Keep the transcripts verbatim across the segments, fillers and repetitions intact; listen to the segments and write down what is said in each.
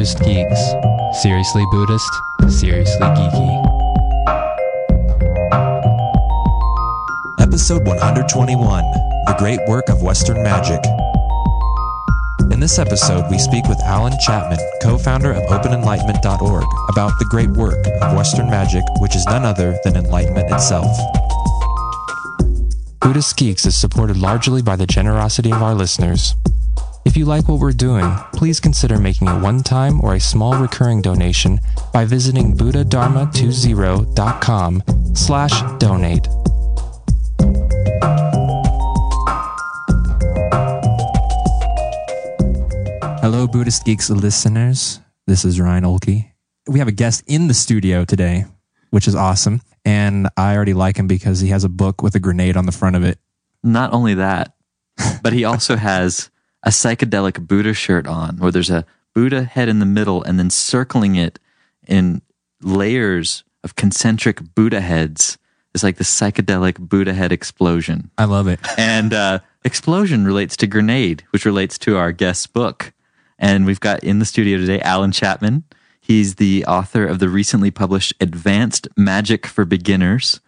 Buddhist Geeks. Seriously Buddhist, seriously geeky. Episode one hundred twenty-one, The Great Work of Western Magic. In this episode, we speak with Alan Chapman, co-founder of Open Enlightenment dot org, about the great work of Western magic, which is none other than enlightenment itself. Buddhist Geeks is supported largely by the generosity of our listeners. If you like what we're doing, please consider making a one-time or a small recurring donation by visiting buddha dharma twenty dot com slash donate. Hello, Buddhist Geeks listeners. This is Ryan Olke. We have a guest in the studio today, which is awesome. And I already like him because he has a book with a grenade on the front of it. Not only that, but he also has a psychedelic Buddha shirt on where there's a Buddha head in the middle and then circling it in layers of concentric Buddha heads. It's like the psychedelic Buddha head explosion. I love it. And uh, explosion relates to grenade, which relates to our guest's book. And we've got in the studio today, Alan Chapman. He's the author of the recently published Advanced Magic for Beginners.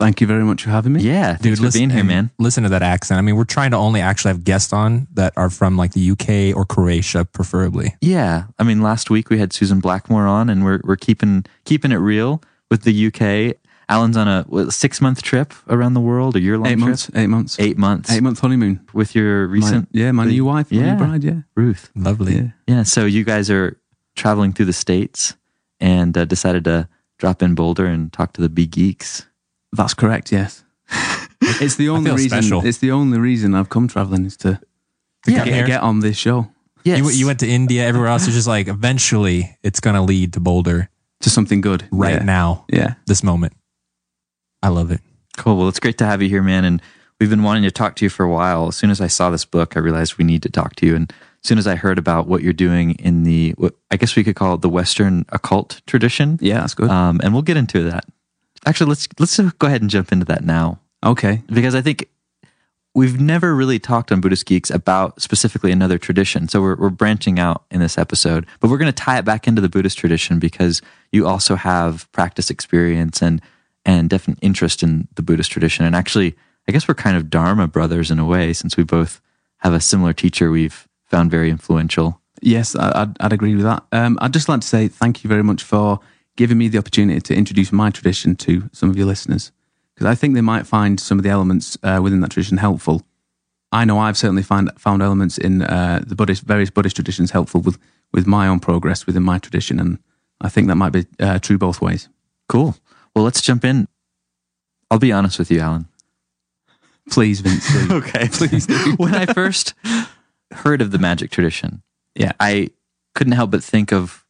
Thank you very much for having me. Yeah, dude, thanks for listen, being here, man. Listen to that accent. I mean, we're trying to only actually have guests on that are from like the U K or Croatia, preferably. Yeah, I mean, last week we had Susan Blackmore on, and we're we're keeping keeping it real with the U K. Alan's on a what, six-month trip around the world, a year-long eight trip? Months, eight months. Eight months. Eight-month honeymoon. With your recent... My, yeah, my the, new wife, yeah, my new bride, yeah. Ruth. Lovely. Yeah, yeah, so you guys are traveling through the States and uh, decided to drop in Boulder and talk to the Bee Geeks. That's correct, yes. It's the only reason special. It's the only reason I've come traveling is to, to yeah, get, get on this show. Yes. You, you went to India, everywhere else. It's just like, eventually, it's going to lead to Boulder. To something good. Right yeah. now. Yeah. This moment. I love it. Cool. Well, it's great to have you here, man. And we've been wanting to talk to you for a while. As soon as I saw this book, I realized we need to talk to you. And as soon as I heard about what you're doing in the, what I guess we could call it the Western occult tradition. Yeah, that's good. Um, and we'll get into that. Actually, let's let's go ahead and jump into that now. Okay. Because I think we've never really talked on Buddhist Geeks about specifically another tradition. So we're we're branching out in this episode, but we're going to tie it back into the Buddhist tradition because you also have practice experience and and definite interest in the Buddhist tradition. And actually, I guess we're kind of Dharma brothers in a way, since we both have a similar teacher we've found very influential. Yes, I'd, I'd agree with that. Um, I'd just like to say thank you very much for giving me the opportunity to introduce my tradition to some of your listeners, because I think they might find some of the elements uh, within that tradition helpful. I know I've certainly find, found elements in uh, the Buddhist, various Buddhist traditions helpful with, with my own progress within my tradition, and I think that might be uh, true both ways. Cool. Well, let's jump in. I'll be honest with you, Alan. Please, Vince. Please. Okay, please do. When I first heard of the magic tradition, yeah, I couldn't help but think of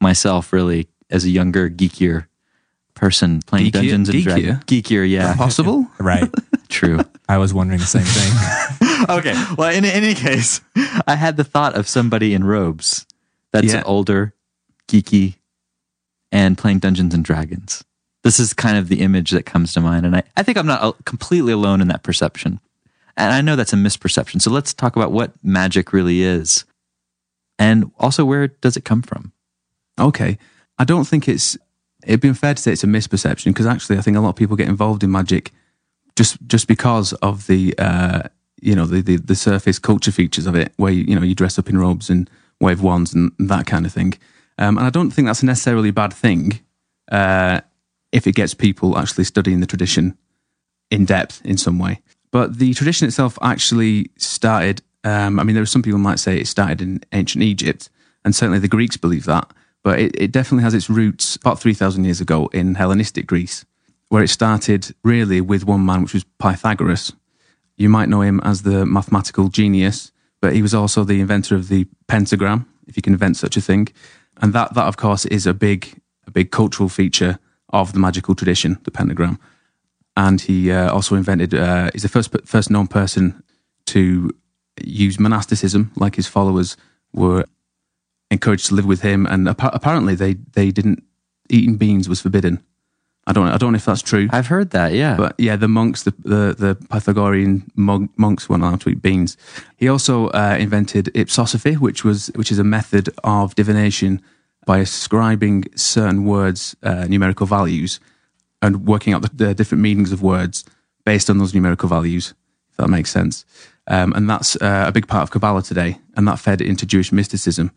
myself really as a younger, geekier person playing geekier? Dungeons and Dragons. Geekier, yeah. Possible? Right. True. I was wondering the same thing. Okay. Well, in, in any case, I had the thought of somebody in robes that's yeah. older, geeky, and playing Dungeons and Dragons. This is kind of the image that comes to mind. And I, I think I'm not completely alone in that perception. And I know that's a misperception. So let's talk about what magic really is. And also, where does it come from? Okay. I don't think it's, it'd be fair to say it's a misperception, because actually I think a lot of people get involved in magic just just because of the, uh, you know, the, the, the surface culture features of it, where, you, you know, you dress up in robes and wave wands and that kind of thing. Um, and I don't think that's necessarily a bad thing. Uh if it gets people actually studying the tradition in depth in some way. But the tradition itself actually started, um, I mean, there are some people who might say it started in ancient Egypt, and certainly the Greeks believe that, but it, it definitely has its roots about three thousand years ago in Hellenistic Greece, where it started really with one man, which was Pythagoras. You might know him as the mathematical genius, but he was also the inventor of the pentagram, if you can invent such a thing. And that, that of course, is a big, a big cultural feature of the magical tradition, the pentagram. And he uh, also invented, uh, he's the first first known person to use monasticism, like his followers were encouraged to live with him, and ap- apparently they, they didn't, eating beans was forbidden. I don't I don't know if that's true. I've heard that, yeah. But yeah, the monks, the the, the Pythagorean monk, monks weren't allowed to eat beans. He also uh, invented ipsosophy, which was which is a method of divination by ascribing certain words uh, numerical values and working out the, the different meanings of words based on those numerical values, if that makes sense. Um, and that's uh, a big part of Kabbalah today, and that fed into Jewish mysticism.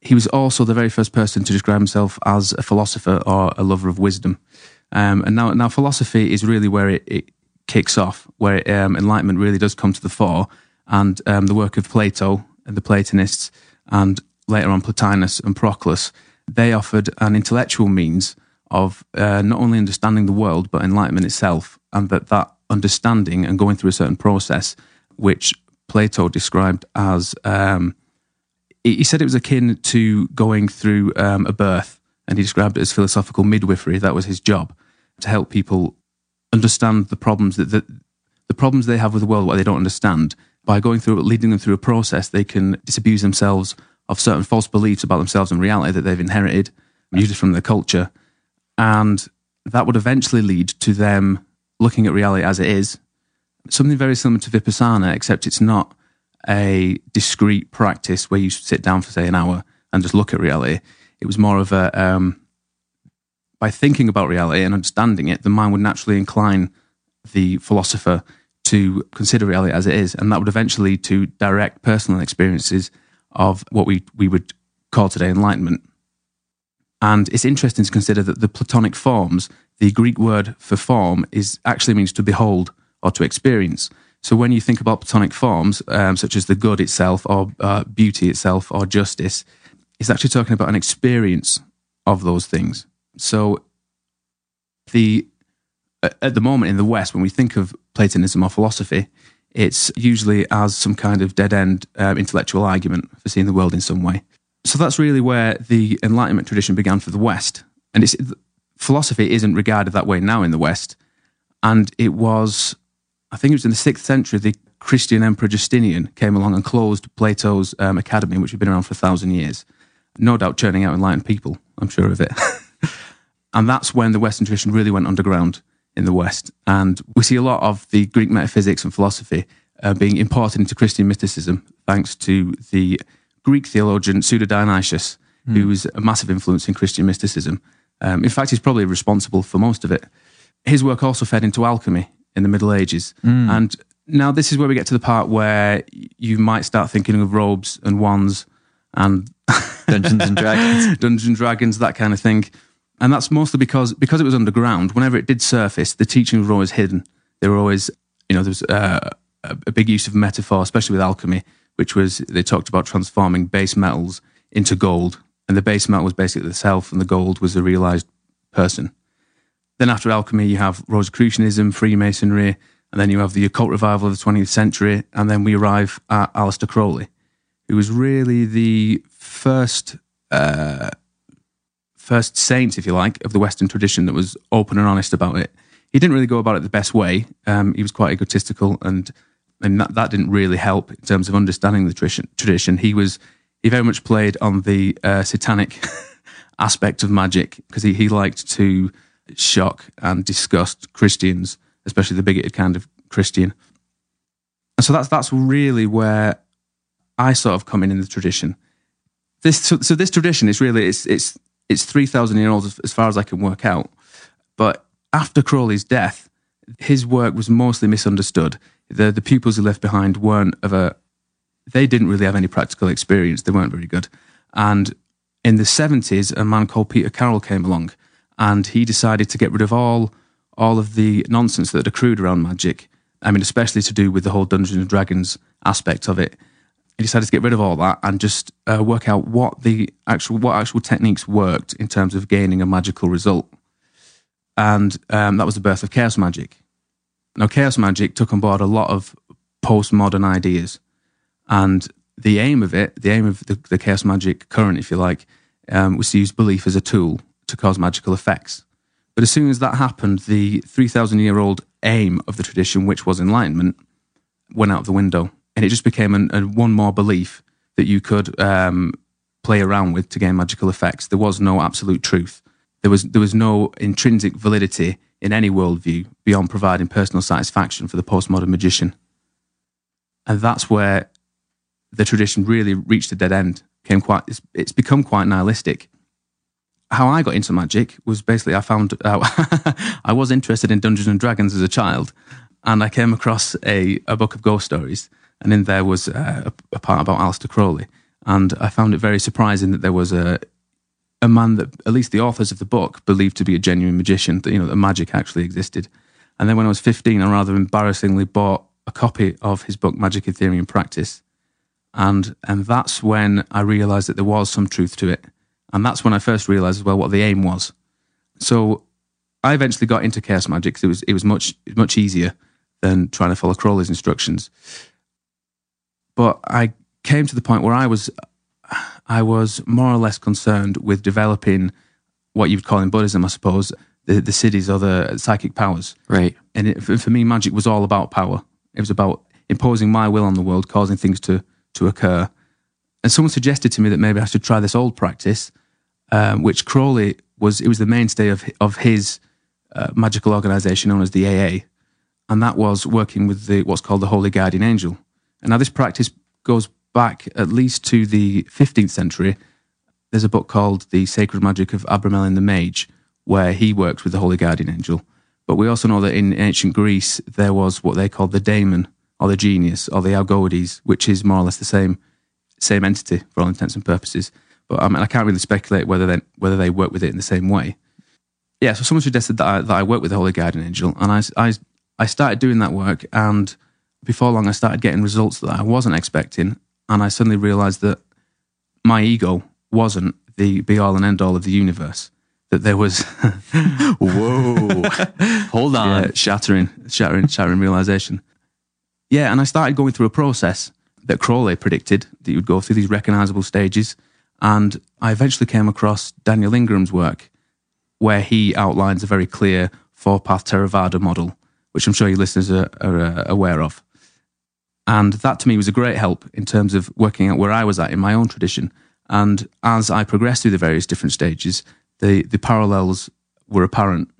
He was also the very first person to describe himself as a philosopher or a lover of wisdom. Um, and now now philosophy is really where it, it kicks off, where it, um, enlightenment really does come to the fore. And um, the work of Plato and the Platonists, and later on Plotinus and Proclus, they offered an intellectual means of uh, not only understanding the world, but enlightenment itself. And that that understanding and going through a certain process, which Plato described as... Um, He said it was akin to going through um, a birth, and he described it as philosophical midwifery. That was his job, to help people understand the problems that the, the problems they have with the world, what they don't understand. By going through, leading them through a process, they can disabuse themselves of certain false beliefs about themselves and reality that they've inherited, usually from their culture, and that would eventually lead to them looking at reality as it is. Something very similar to Vipassana, except it's not a discrete practice where you sit down for, say, an hour and just look at reality. It was more of a, um, by thinking about reality and understanding it, the mind would naturally incline the philosopher to consider reality as it is, and that would eventually lead to direct personal experiences of what we, we would call today enlightenment. And it's interesting to consider that the Platonic forms, the Greek word for form, is actually means to behold or to experience. So when you think about Platonic forms, um, such as the good itself, or uh, beauty itself, or justice, it's actually talking about an experience of those things. So the at the moment in the West, when we think of Platonism or philosophy, it's usually as some kind of dead-end um, intellectual argument for seeing the world in some way. So that's really where the Enlightenment tradition began for the West. And it's, philosophy isn't regarded that way now in the West. And it was... I think it was in the sixth century, the Christian Emperor Justinian came along and closed Plato's um, academy, which had been around for a thousand years. No doubt churning out enlightened people, I'm sure of it. And that's when the Western tradition really went underground in the West. And we see a lot of the Greek metaphysics and philosophy uh, being imported into Christian mysticism, thanks to the Greek theologian Pseudo Dionysius, mm. who was a massive influence in Christian mysticism. Um, in fact, he's probably responsible for most of it. His work also fed into alchemy in the Middle Ages. Mm. And now this is where we get to the part where you might start thinking of robes and wands and... Dungeons and Dragons. Dungeons and Dragons, that kind of thing. And that's mostly because because it was underground, whenever it did surface, the teachings were always hidden. They were always, you know, there was uh, a big use of metaphor, especially with alchemy, which was, they talked about transforming base metals into gold. And the base metal was basically the self, and the gold was the realized person. Then after alchemy, you have Rosicrucianism, Freemasonry, and then you have the occult revival of the twentieth century, and then we arrive at Aleister Crowley, who was really the first uh, first saint, if you like, of the Western tradition that was open and honest about it. He didn't really go about it the best way. Um, he was quite egotistical, and and that, that didn't really help in terms of understanding the tradition. tradition. He was he very much played on the uh, satanic aspect of magic, because he, he liked to... shock and disgust Christians, especially the bigoted kind of Christian. And so that's that's really where I sort of come in in the tradition. This so, so this tradition is really it's it's it's three thousand years old as far as I can work out. But after Crowley's death, his work was mostly misunderstood. The the pupils he left behind weren't of a they didn't really have any practical experience. They weren't very good. And in the seventies, a man called Peter Carroll came along. And he decided to get rid of all, all of the nonsense that had accrued around magic. I mean, especially to do with the whole Dungeons and Dragons aspect of it. He decided to get rid of all that and just uh, work out what the actual what actual techniques worked in terms of gaining a magical result. And um, that was the birth of Chaos Magic. Now, Chaos Magic took on board a lot of postmodern ideas. And the aim of it, the aim of the, the Chaos Magic current, if you like, um, was to use belief as a tool to cause magical effects. But as soon as that happened, the three thousand year old aim of the tradition, which was enlightenment, went out the window, and it just became an, a one more belief that you could um, play around with to gain magical effects. There was no absolute truth. There was there was no intrinsic validity in any worldview beyond providing personal satisfaction for the postmodern magician. And that's where the tradition really reached a dead end. Came quite it's, it's become quite nihilistic. How I got into magic was basically I found out I was interested in Dungeons and Dragons as a child, and I came across a, a book of ghost stories, and in there was uh, a, a part about Aleister Crowley, and I found it very surprising that there was a a man that at least the authors of the book believed to be a genuine magician, that, you know, that magic actually existed. And then when I was fifteen, I rather embarrassingly bought a copy of his book, Magic in Theory and Practice. And and that's when I realised that there was some truth to it. And that's when I first realised as well what the aim was. So I eventually got into Chaos Magic because it was, it was much much easier than trying to follow Crowley's instructions. But I came to the point where I was... I was more or less concerned with developing what you'd call in Buddhism, I suppose, the, the siddhis or the psychic powers. Right. And it, for me, magic was all about power. It was about imposing my will on the world, causing things to, to occur. And someone suggested to me that maybe I should try this old practice, um, which Crowley was, it was the mainstay of, of his uh, magical organisation known as the A A. And that was working with the what's called the Holy Guardian Angel. And now this practice goes back at least to the fifteenth century. There's a book called The Sacred Magic of Abramelin the Mage, where he works with the Holy Guardian Angel. But we also know that in ancient Greece, there was what they called the daemon, or the genius, or the algoides, which is more or less the same same entity for all intents and purposes. But I mean, I can't really speculate whether they, whether they work with it in the same way. Yeah, so someone suggested that I, that I work with the Holy Guardian Angel, and I, I, I started doing that work, and before long I started getting results that I wasn't expecting. And I suddenly realised that my ego wasn't the be-all and end-all of the universe. That there was... Whoa. Hold on. Yeah, shattering, shattering, shattering realisation. Yeah, and I started going through a process that Crowley predicted, that you would go through these recognisable stages. And I eventually came across Daniel Ingram's work, where he outlines a very clear four-path Theravada model, which I'm sure your listeners are, are aware of. And that to me was a great help in terms of working out where I was at in my own tradition. And as I progressed through the various different stages, the, the parallels were apparent.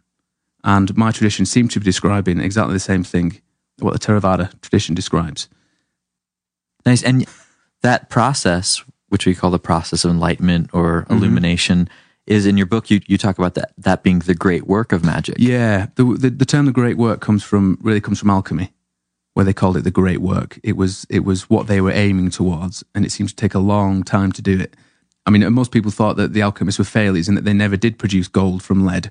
And my tradition seemed to be describing exactly the same thing, what the Theravada tradition describes. Nice. And that process, which we call the process of enlightenment or mm-hmm. illumination, is in your book, you, you talk about that that being the great work of magic. Yeah. The, the, the term the great work comes from really comes from alchemy, where they called it the great work. It was it was what they were aiming towards, and it seemed to take a long time to do it. I mean, most people thought that the alchemists were failures and that they never did produce gold from lead.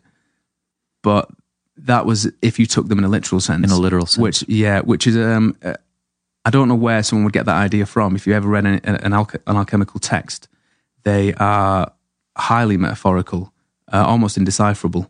But that was if you took them in a literal sense. In a literal sense. Which, yeah, which is, um, I don't know where someone would get that idea from. If you ever read an, an, alch- an alchemical text, they are highly metaphorical, uh, almost indecipherable.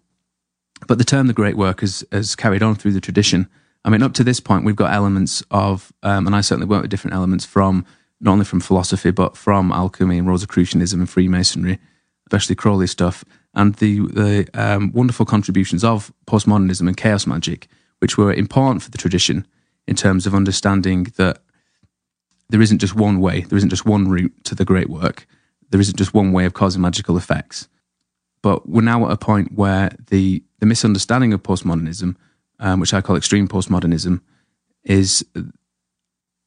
But the term the great work has, has carried on through the tradition. I mean, up to this point, we've got elements of, um, and I certainly work with different elements from, not only from philosophy, but from alchemy and Rosicrucianism and Freemasonry, especially Crowley stuff, and the the um, wonderful contributions of postmodernism and chaos magic, which were important for the tradition in terms of understanding that there isn't just one way, there isn't just one route to the great work, there isn't just one way of causing magical effects. But we're now at a point where the the misunderstanding of postmodernism, Um, which I call extreme postmodernism, is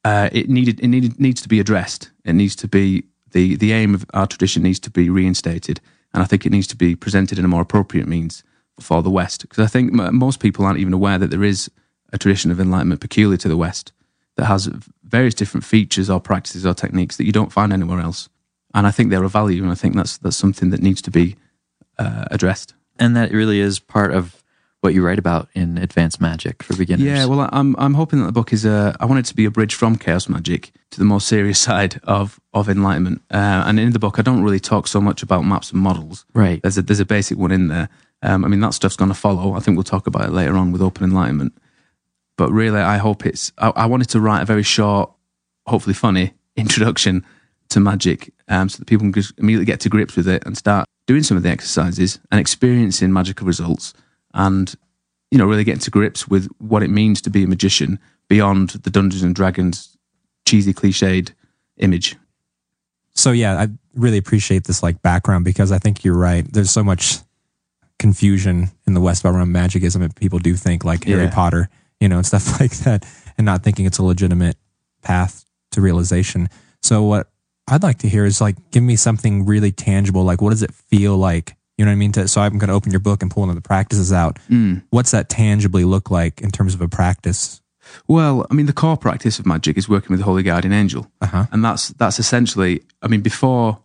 uh, it needed it needed needs to be addressed. It needs to be the the aim of our tradition needs to be reinstated, and I think it needs to be presented in a more appropriate means for the West. Because I think m- most people aren't even aware that there is a tradition of enlightenment peculiar to the West that has various different features or practices or techniques that you don't find anywhere else. And I think they're of value, and I think that's that's something that needs to be uh, addressed. And that really is part of what you write about in Advanced Magic for Beginners. Yeah, well, I'm I'm hoping that the book is a, I want it to be a bridge from chaos magic to the more serious side of of enlightenment. Uh, and in the book, I don't really talk so much about maps and models. Right. There's a there's a basic one in there. Um, I mean, that stuff's going to follow. I think we'll talk about it later on with Open Enlightenment. But really, I hope it's. I, I wanted to write a very short, hopefully funny introduction to magic, um, so that people can just immediately get to grips with it and start doing some of the exercises and experiencing magical results. And, you know, really getting to grips with what it means to be a magician beyond the Dungeons and Dragons cheesy cliched image. So yeah, I really appreciate this like background, because I think you're right. There's so much confusion in the West around magicism, and people do think like yeah. Harry Potter, you know, and stuff like that, and not thinking it's a legitimate path to realization. So what I'd like to hear is like, give me something really tangible. Like, what does it feel like? You know what I mean? To, so I'm going to open your book and pull one of the practices out. Mm. What's that tangibly look like in terms of a practice? Well, I mean, the core practice of magic is working with the Holy Guardian Angel. Uh-huh. And that's that's essentially, I mean, before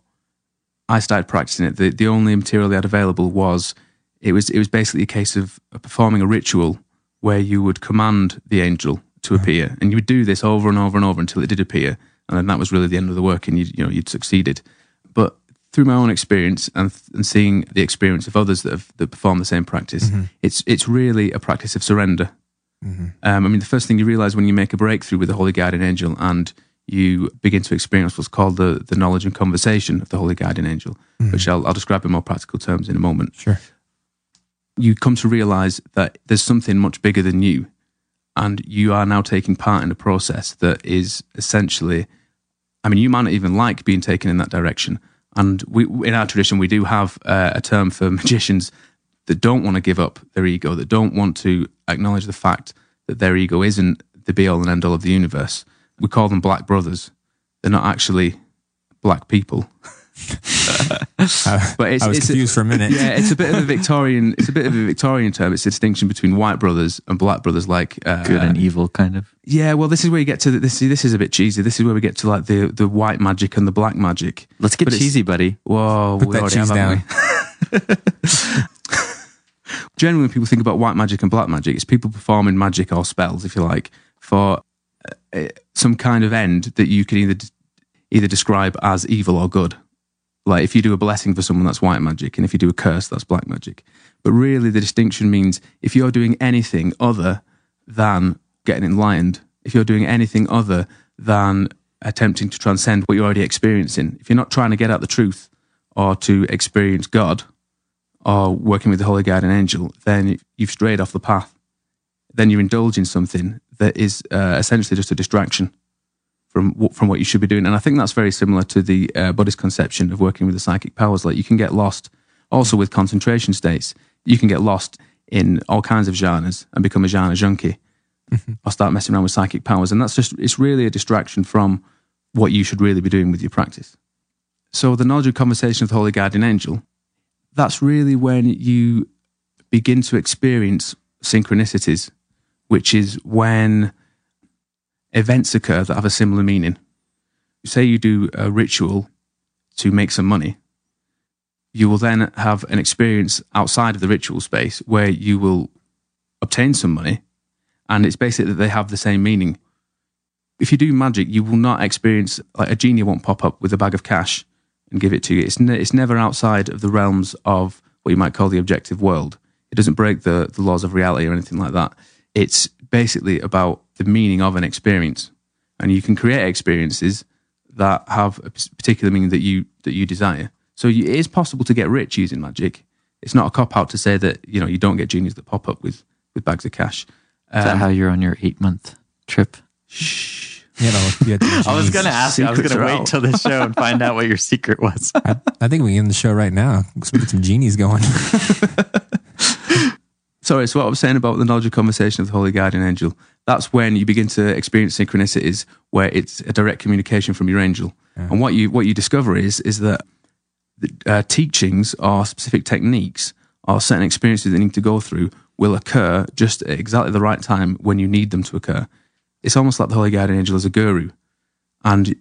I started practicing it, the, the only material they had available was, it was it was basically a case of performing a ritual where you would command the angel to uh-huh. appear. And you would do this over and over and over until it did appear. And then that was really the end of the work, and you, you know, you'd succeeded. But through my own experience and, and seeing the experience of others that have that perform the same practice, mm-hmm. it's it's really a practice of surrender. Mm-hmm. Um, I mean, the first thing you realize when you make a breakthrough with the Holy Guardian Angel and you begin to experience what's called the, the knowledge and conversation of the Holy Guardian Angel, mm-hmm. which I'll, I'll describe in more practical terms in a moment. Sure. You come to realize that there's something much bigger than you, and you are now taking part in a process that is essentially, I mean, you might not even like being taken in that direction. And we, in our tradition, we do have uh, a term for magicians that don't want to give up their ego, that don't want to acknowledge the fact that their ego isn't the be-all and end-all of the universe. We call them black brothers. They're not actually black people. I, but it's, I was it's confused a, for a minute. Yeah, it's a bit of a Victorian. It's a bit of a Victorian term. It's a distinction between white brothers and black brothers, like uh, good and evil, kind of. Yeah, well, this is where you get to the, this. This is a bit cheesy. This is where we get to like the, the white magic and the black magic. Let's get but cheesy, buddy. Whoa, put we that already cheese have, down. Generally, when people think about white magic and black magic, it's people performing magic or spells, if you like, for uh, some kind of end that you can either either describe as evil or good. Like if you do a blessing for someone, that's white magic. And if you do a curse, that's black magic. But really the distinction means if you're doing anything other than getting enlightened, if you're doing anything other than attempting to transcend what you're already experiencing, if you're not trying to get at the truth or to experience God or working with the Holy Guardian Angel, then you've strayed off the path. Then you're indulging something that is uh, essentially just a distraction from what, from what you should be doing. And I think that's very similar to the uh, Buddhist conception of working with the psychic powers. Like you can get lost also with concentration states. You can get lost in all kinds of jhanas and become a jhana junkie mm-hmm. or start messing around with psychic powers. And that's just, it's really a distraction from what you should really be doing with your practice. So the knowledge and conversation of the Holy Guardian Angel, that's really when you begin to experience synchronicities, which is when events occur that have a similar meaning. Say you do a ritual to make some money. You will then have an experience outside of the ritual space where you will obtain some money, and it's basically that they have the same meaning. If you do magic, you will not experience, like a genie won't pop up with a bag of cash and give it to you. It's, ne- it's never outside of the realms of what you might call the objective world. It doesn't break the, the laws of reality or anything like that. It's basically about the meaning of an experience, and you can create experiences that have a particular meaning that you that you desire. So you, it is possible to get rich using magic. It's not a cop out to say that you know you don't get genies that pop up with, with bags of cash. Um, is that how you're on your eight month trip? Shh. You know, you I was going to ask. Secrets you. I was going to wait till the show and find out what your secret was. I, I think we can end the show right now because we get some genies going. Sorry, so what I was saying about the knowledge of conversation of the Holy Guardian Angel, that's when you begin to experience synchronicities where it's a direct communication from your angel. Yeah. And what you what you discover is, is that the, uh, teachings or specific techniques or certain experiences that you need to go through will occur just at exactly the right time when you need them to occur. It's almost like the Holy Guardian Angel is a guru. And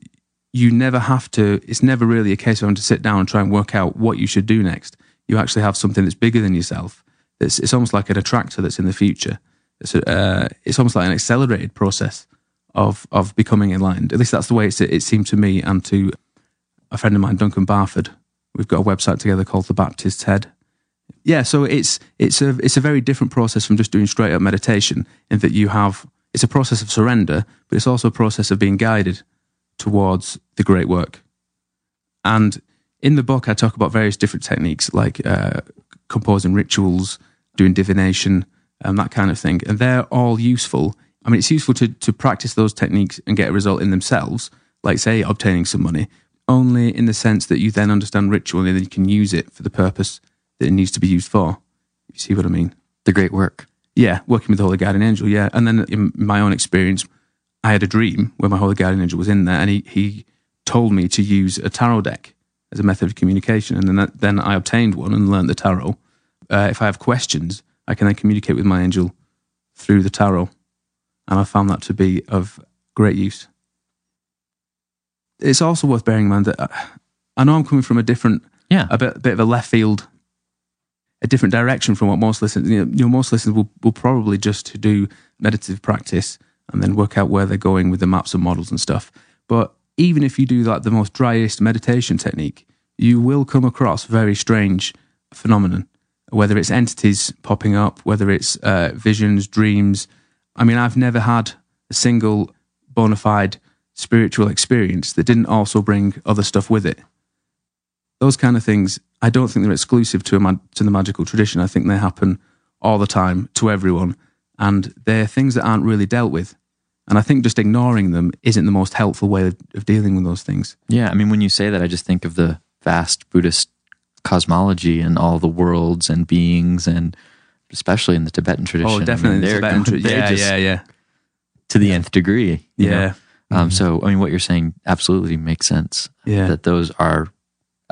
you never have to, it's never really a case of having to sit down and try and work out what you should do next. You actually have something that's bigger than yourself. It's, it's almost like an attractor that's in the future. It's, a, uh, it's almost like an accelerated process of of becoming enlightened. At least that's the way it's, it seemed to me and to a friend of mine, Duncan Barford. We've got a website together called the Baptist's Head. Yeah, so it's it's a it's a very different process from just doing straight up meditation, in that you have it's a process of surrender, but it's also a process of being guided towards the great work. And in the book, I talk about various different techniques like uh, composing rituals, doing divination, um, that kind of thing. And they're all useful. I mean, it's useful to, to practice those techniques and get a result in themselves, like, say, obtaining some money, only in the sense that you then understand ritual and then you can use it for the purpose that it needs to be used for. You see what I mean? The great work. Yeah, working with the Holy Guardian Angel, yeah. And then in my own experience, I had a dream where my Holy Guardian Angel was in there, and he, he told me to use a tarot deck as a method of communication. And then that, then I obtained one and learned the tarot. Uh, if I have questions, I can then communicate with my angel through the tarot. And I found that to be of great use. It's also worth bearing in mind that I, I know I'm coming from a different, yeah. a bit, bit of a left field, a different direction from what most listeners, you know, most listeners will, will probably just do meditative practice and then work out where they're going with the maps and models and stuff. But even if you do like the most driest meditation technique, you will come across very strange phenomenon, whether it's entities popping up, whether it's uh, visions, dreams. I mean, I've never had a single bona fide spiritual experience that didn't also bring other stuff with it. Those kind of things, I don't think they're exclusive to, a mag- to the magical tradition. I think they happen all the time to everyone. And they're things that aren't really dealt with. And I think just ignoring them isn't the most helpful way of, of dealing with those things. Yeah, I mean, when you say that, I just think of the vast Buddhist cosmology and all the worlds and beings, and especially in the Tibetan tradition. Oh, definitely. I mean, the Tibetan tradition. Yeah, yeah, yeah. To the nth degree. You yeah. know? Um, mm-hmm. So, I mean, what you're saying absolutely makes sense. Yeah. That those are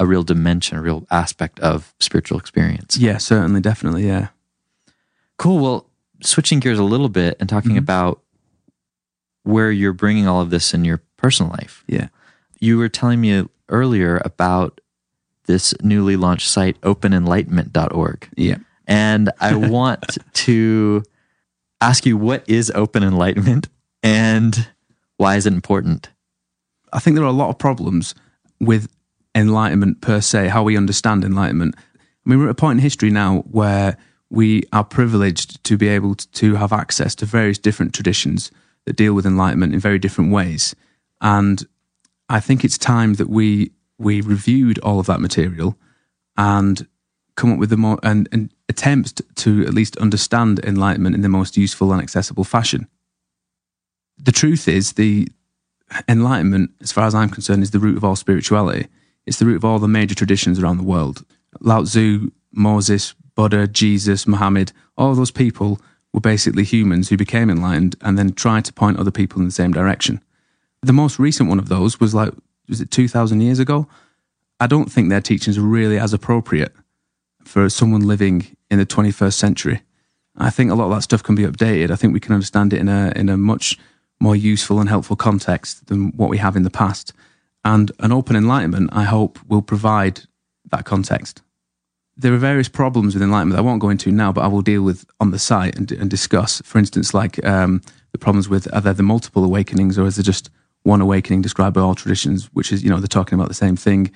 a real dimension, a real aspect of spiritual experience. Yeah, certainly, definitely, yeah. Cool. Well, switching gears a little bit and talking mm-hmm. about where you're bringing all of this in your personal life. Yeah. You were telling me earlier about this newly launched site, open enlightenment dot org. Yeah. And I want to ask you, what is Open Enlightenment and why is it important? I think there are a lot of problems with enlightenment per se, how we understand enlightenment. I mean, we're at a point in history now where we are privileged to be able to have access to various different traditions that deal with enlightenment in very different ways. And I think it's time that we we reviewed all of that material and come up with the more, and, and attempt to at least understand enlightenment in the most useful and accessible fashion. The truth is, the enlightenment, as far as I'm concerned, is the root of all spirituality. It's the root of all the major traditions around the world. Lao Tzu, Moses, Buddha, Jesus, Muhammad, all those people were basically humans who became enlightened and then tried to point other people in the same direction. The most recent one of those was like, was it two thousand years ago? I don't think their teachings are really as appropriate for someone living in the twenty-first century. I think a lot of that stuff can be updated. I think we can understand it in a in a much more useful and helpful context than what we have in the past. And an open enlightenment, I hope, will provide that context. There are various problems with enlightenment that I won't go into now, but I will deal with on the site and, and discuss, for instance, like um, the problems with, are there the multiple awakenings or is there just one awakening described by all traditions, which is, you know, they're talking about the same thing,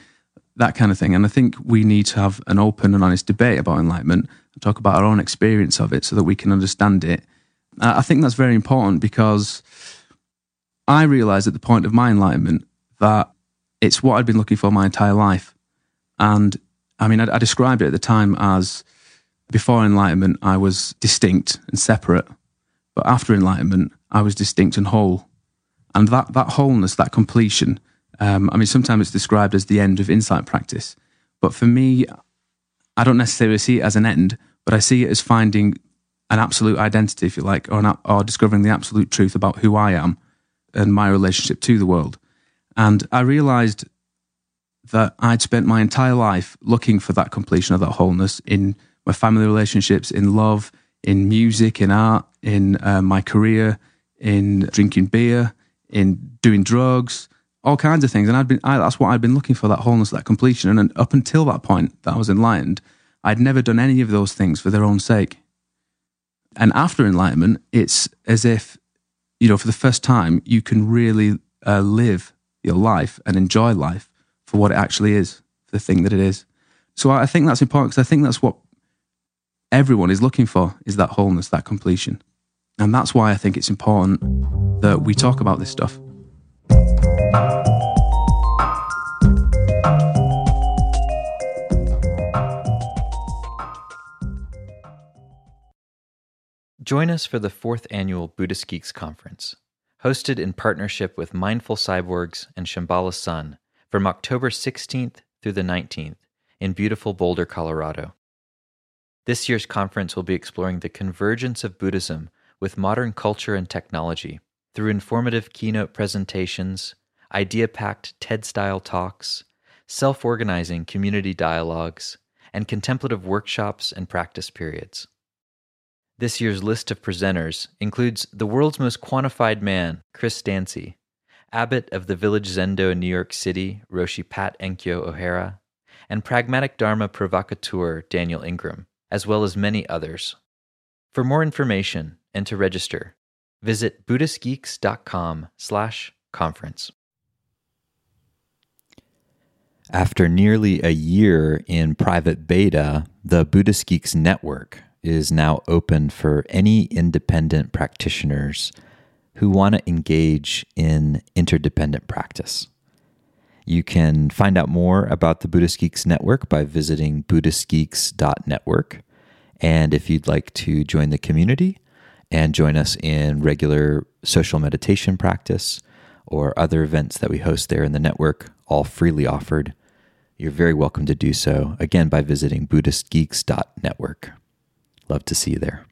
that kind of thing. And I think we need to have an open and honest debate about enlightenment and talk about our own experience of it so that we can understand it. I think that's very important because I realized at the point of my enlightenment that it's what I'd been looking for my entire life. And I mean, I, I described it at the time as, before enlightenment, I was distinct and separate. But after enlightenment, I was distinct and whole. And that, that wholeness, that completion, um, I mean, sometimes it's described as the end of insight practice. But for me, I don't necessarily see it as an end, but I see it as finding an absolute identity, if you like, or, an, or discovering the absolute truth about who I am and my relationship to the world. And I realized that I'd spent my entire life looking for that completion of that wholeness in my family relationships, in love, in music, in art, in uh, my career, in drinking beer, in doing drugs, all kinds of things. And I'd been, I, that's what I'd been looking for, that wholeness, that completion. And, and up until that point that I was enlightened, I'd never done any of those things for their own sake. And after enlightenment, it's as if, you know, for the first time, you can really uh, live your life and enjoy life for what it actually is, the thing that it is. So I think that's important because I think that's what everyone is looking for, is that wholeness, that completion. And that's why I think it's important that we talk about this stuff. Join us for the fourth annual Buddhist Geeks Conference, hosted in partnership with Mindful Cyborgs and Shambhala Sun, from October sixteenth through the nineteenth in beautiful Boulder, Colorado. This year's conference will be exploring the convergence of Buddhism with modern culture and technology through informative keynote presentations, idea-packed TED-style talks, self-organizing community dialogues, and contemplative workshops and practice periods. This year's list of presenters includes the world's most quantified man, Chris Dancy, abbot of the village Zendo in New York City, Roshi Pat Enkyo O'Hara, and pragmatic Dharma provocateur Daniel Ingram, as well as many others. For more information and to register, visit buddhist geeks dot com slash conference. After nearly a year in private beta, the Buddhist Geeks Network is now open for any independent practitioners who want to engage in interdependent practice. You can find out more about the Buddhist Geeks Network by visiting buddhist geeks dot network. And if you'd like to join the community and join us in regular social meditation practice or other events that we host there in the network, all freely offered, you're very welcome to do so, again, by visiting buddhist geeks dot network. Love to see you there.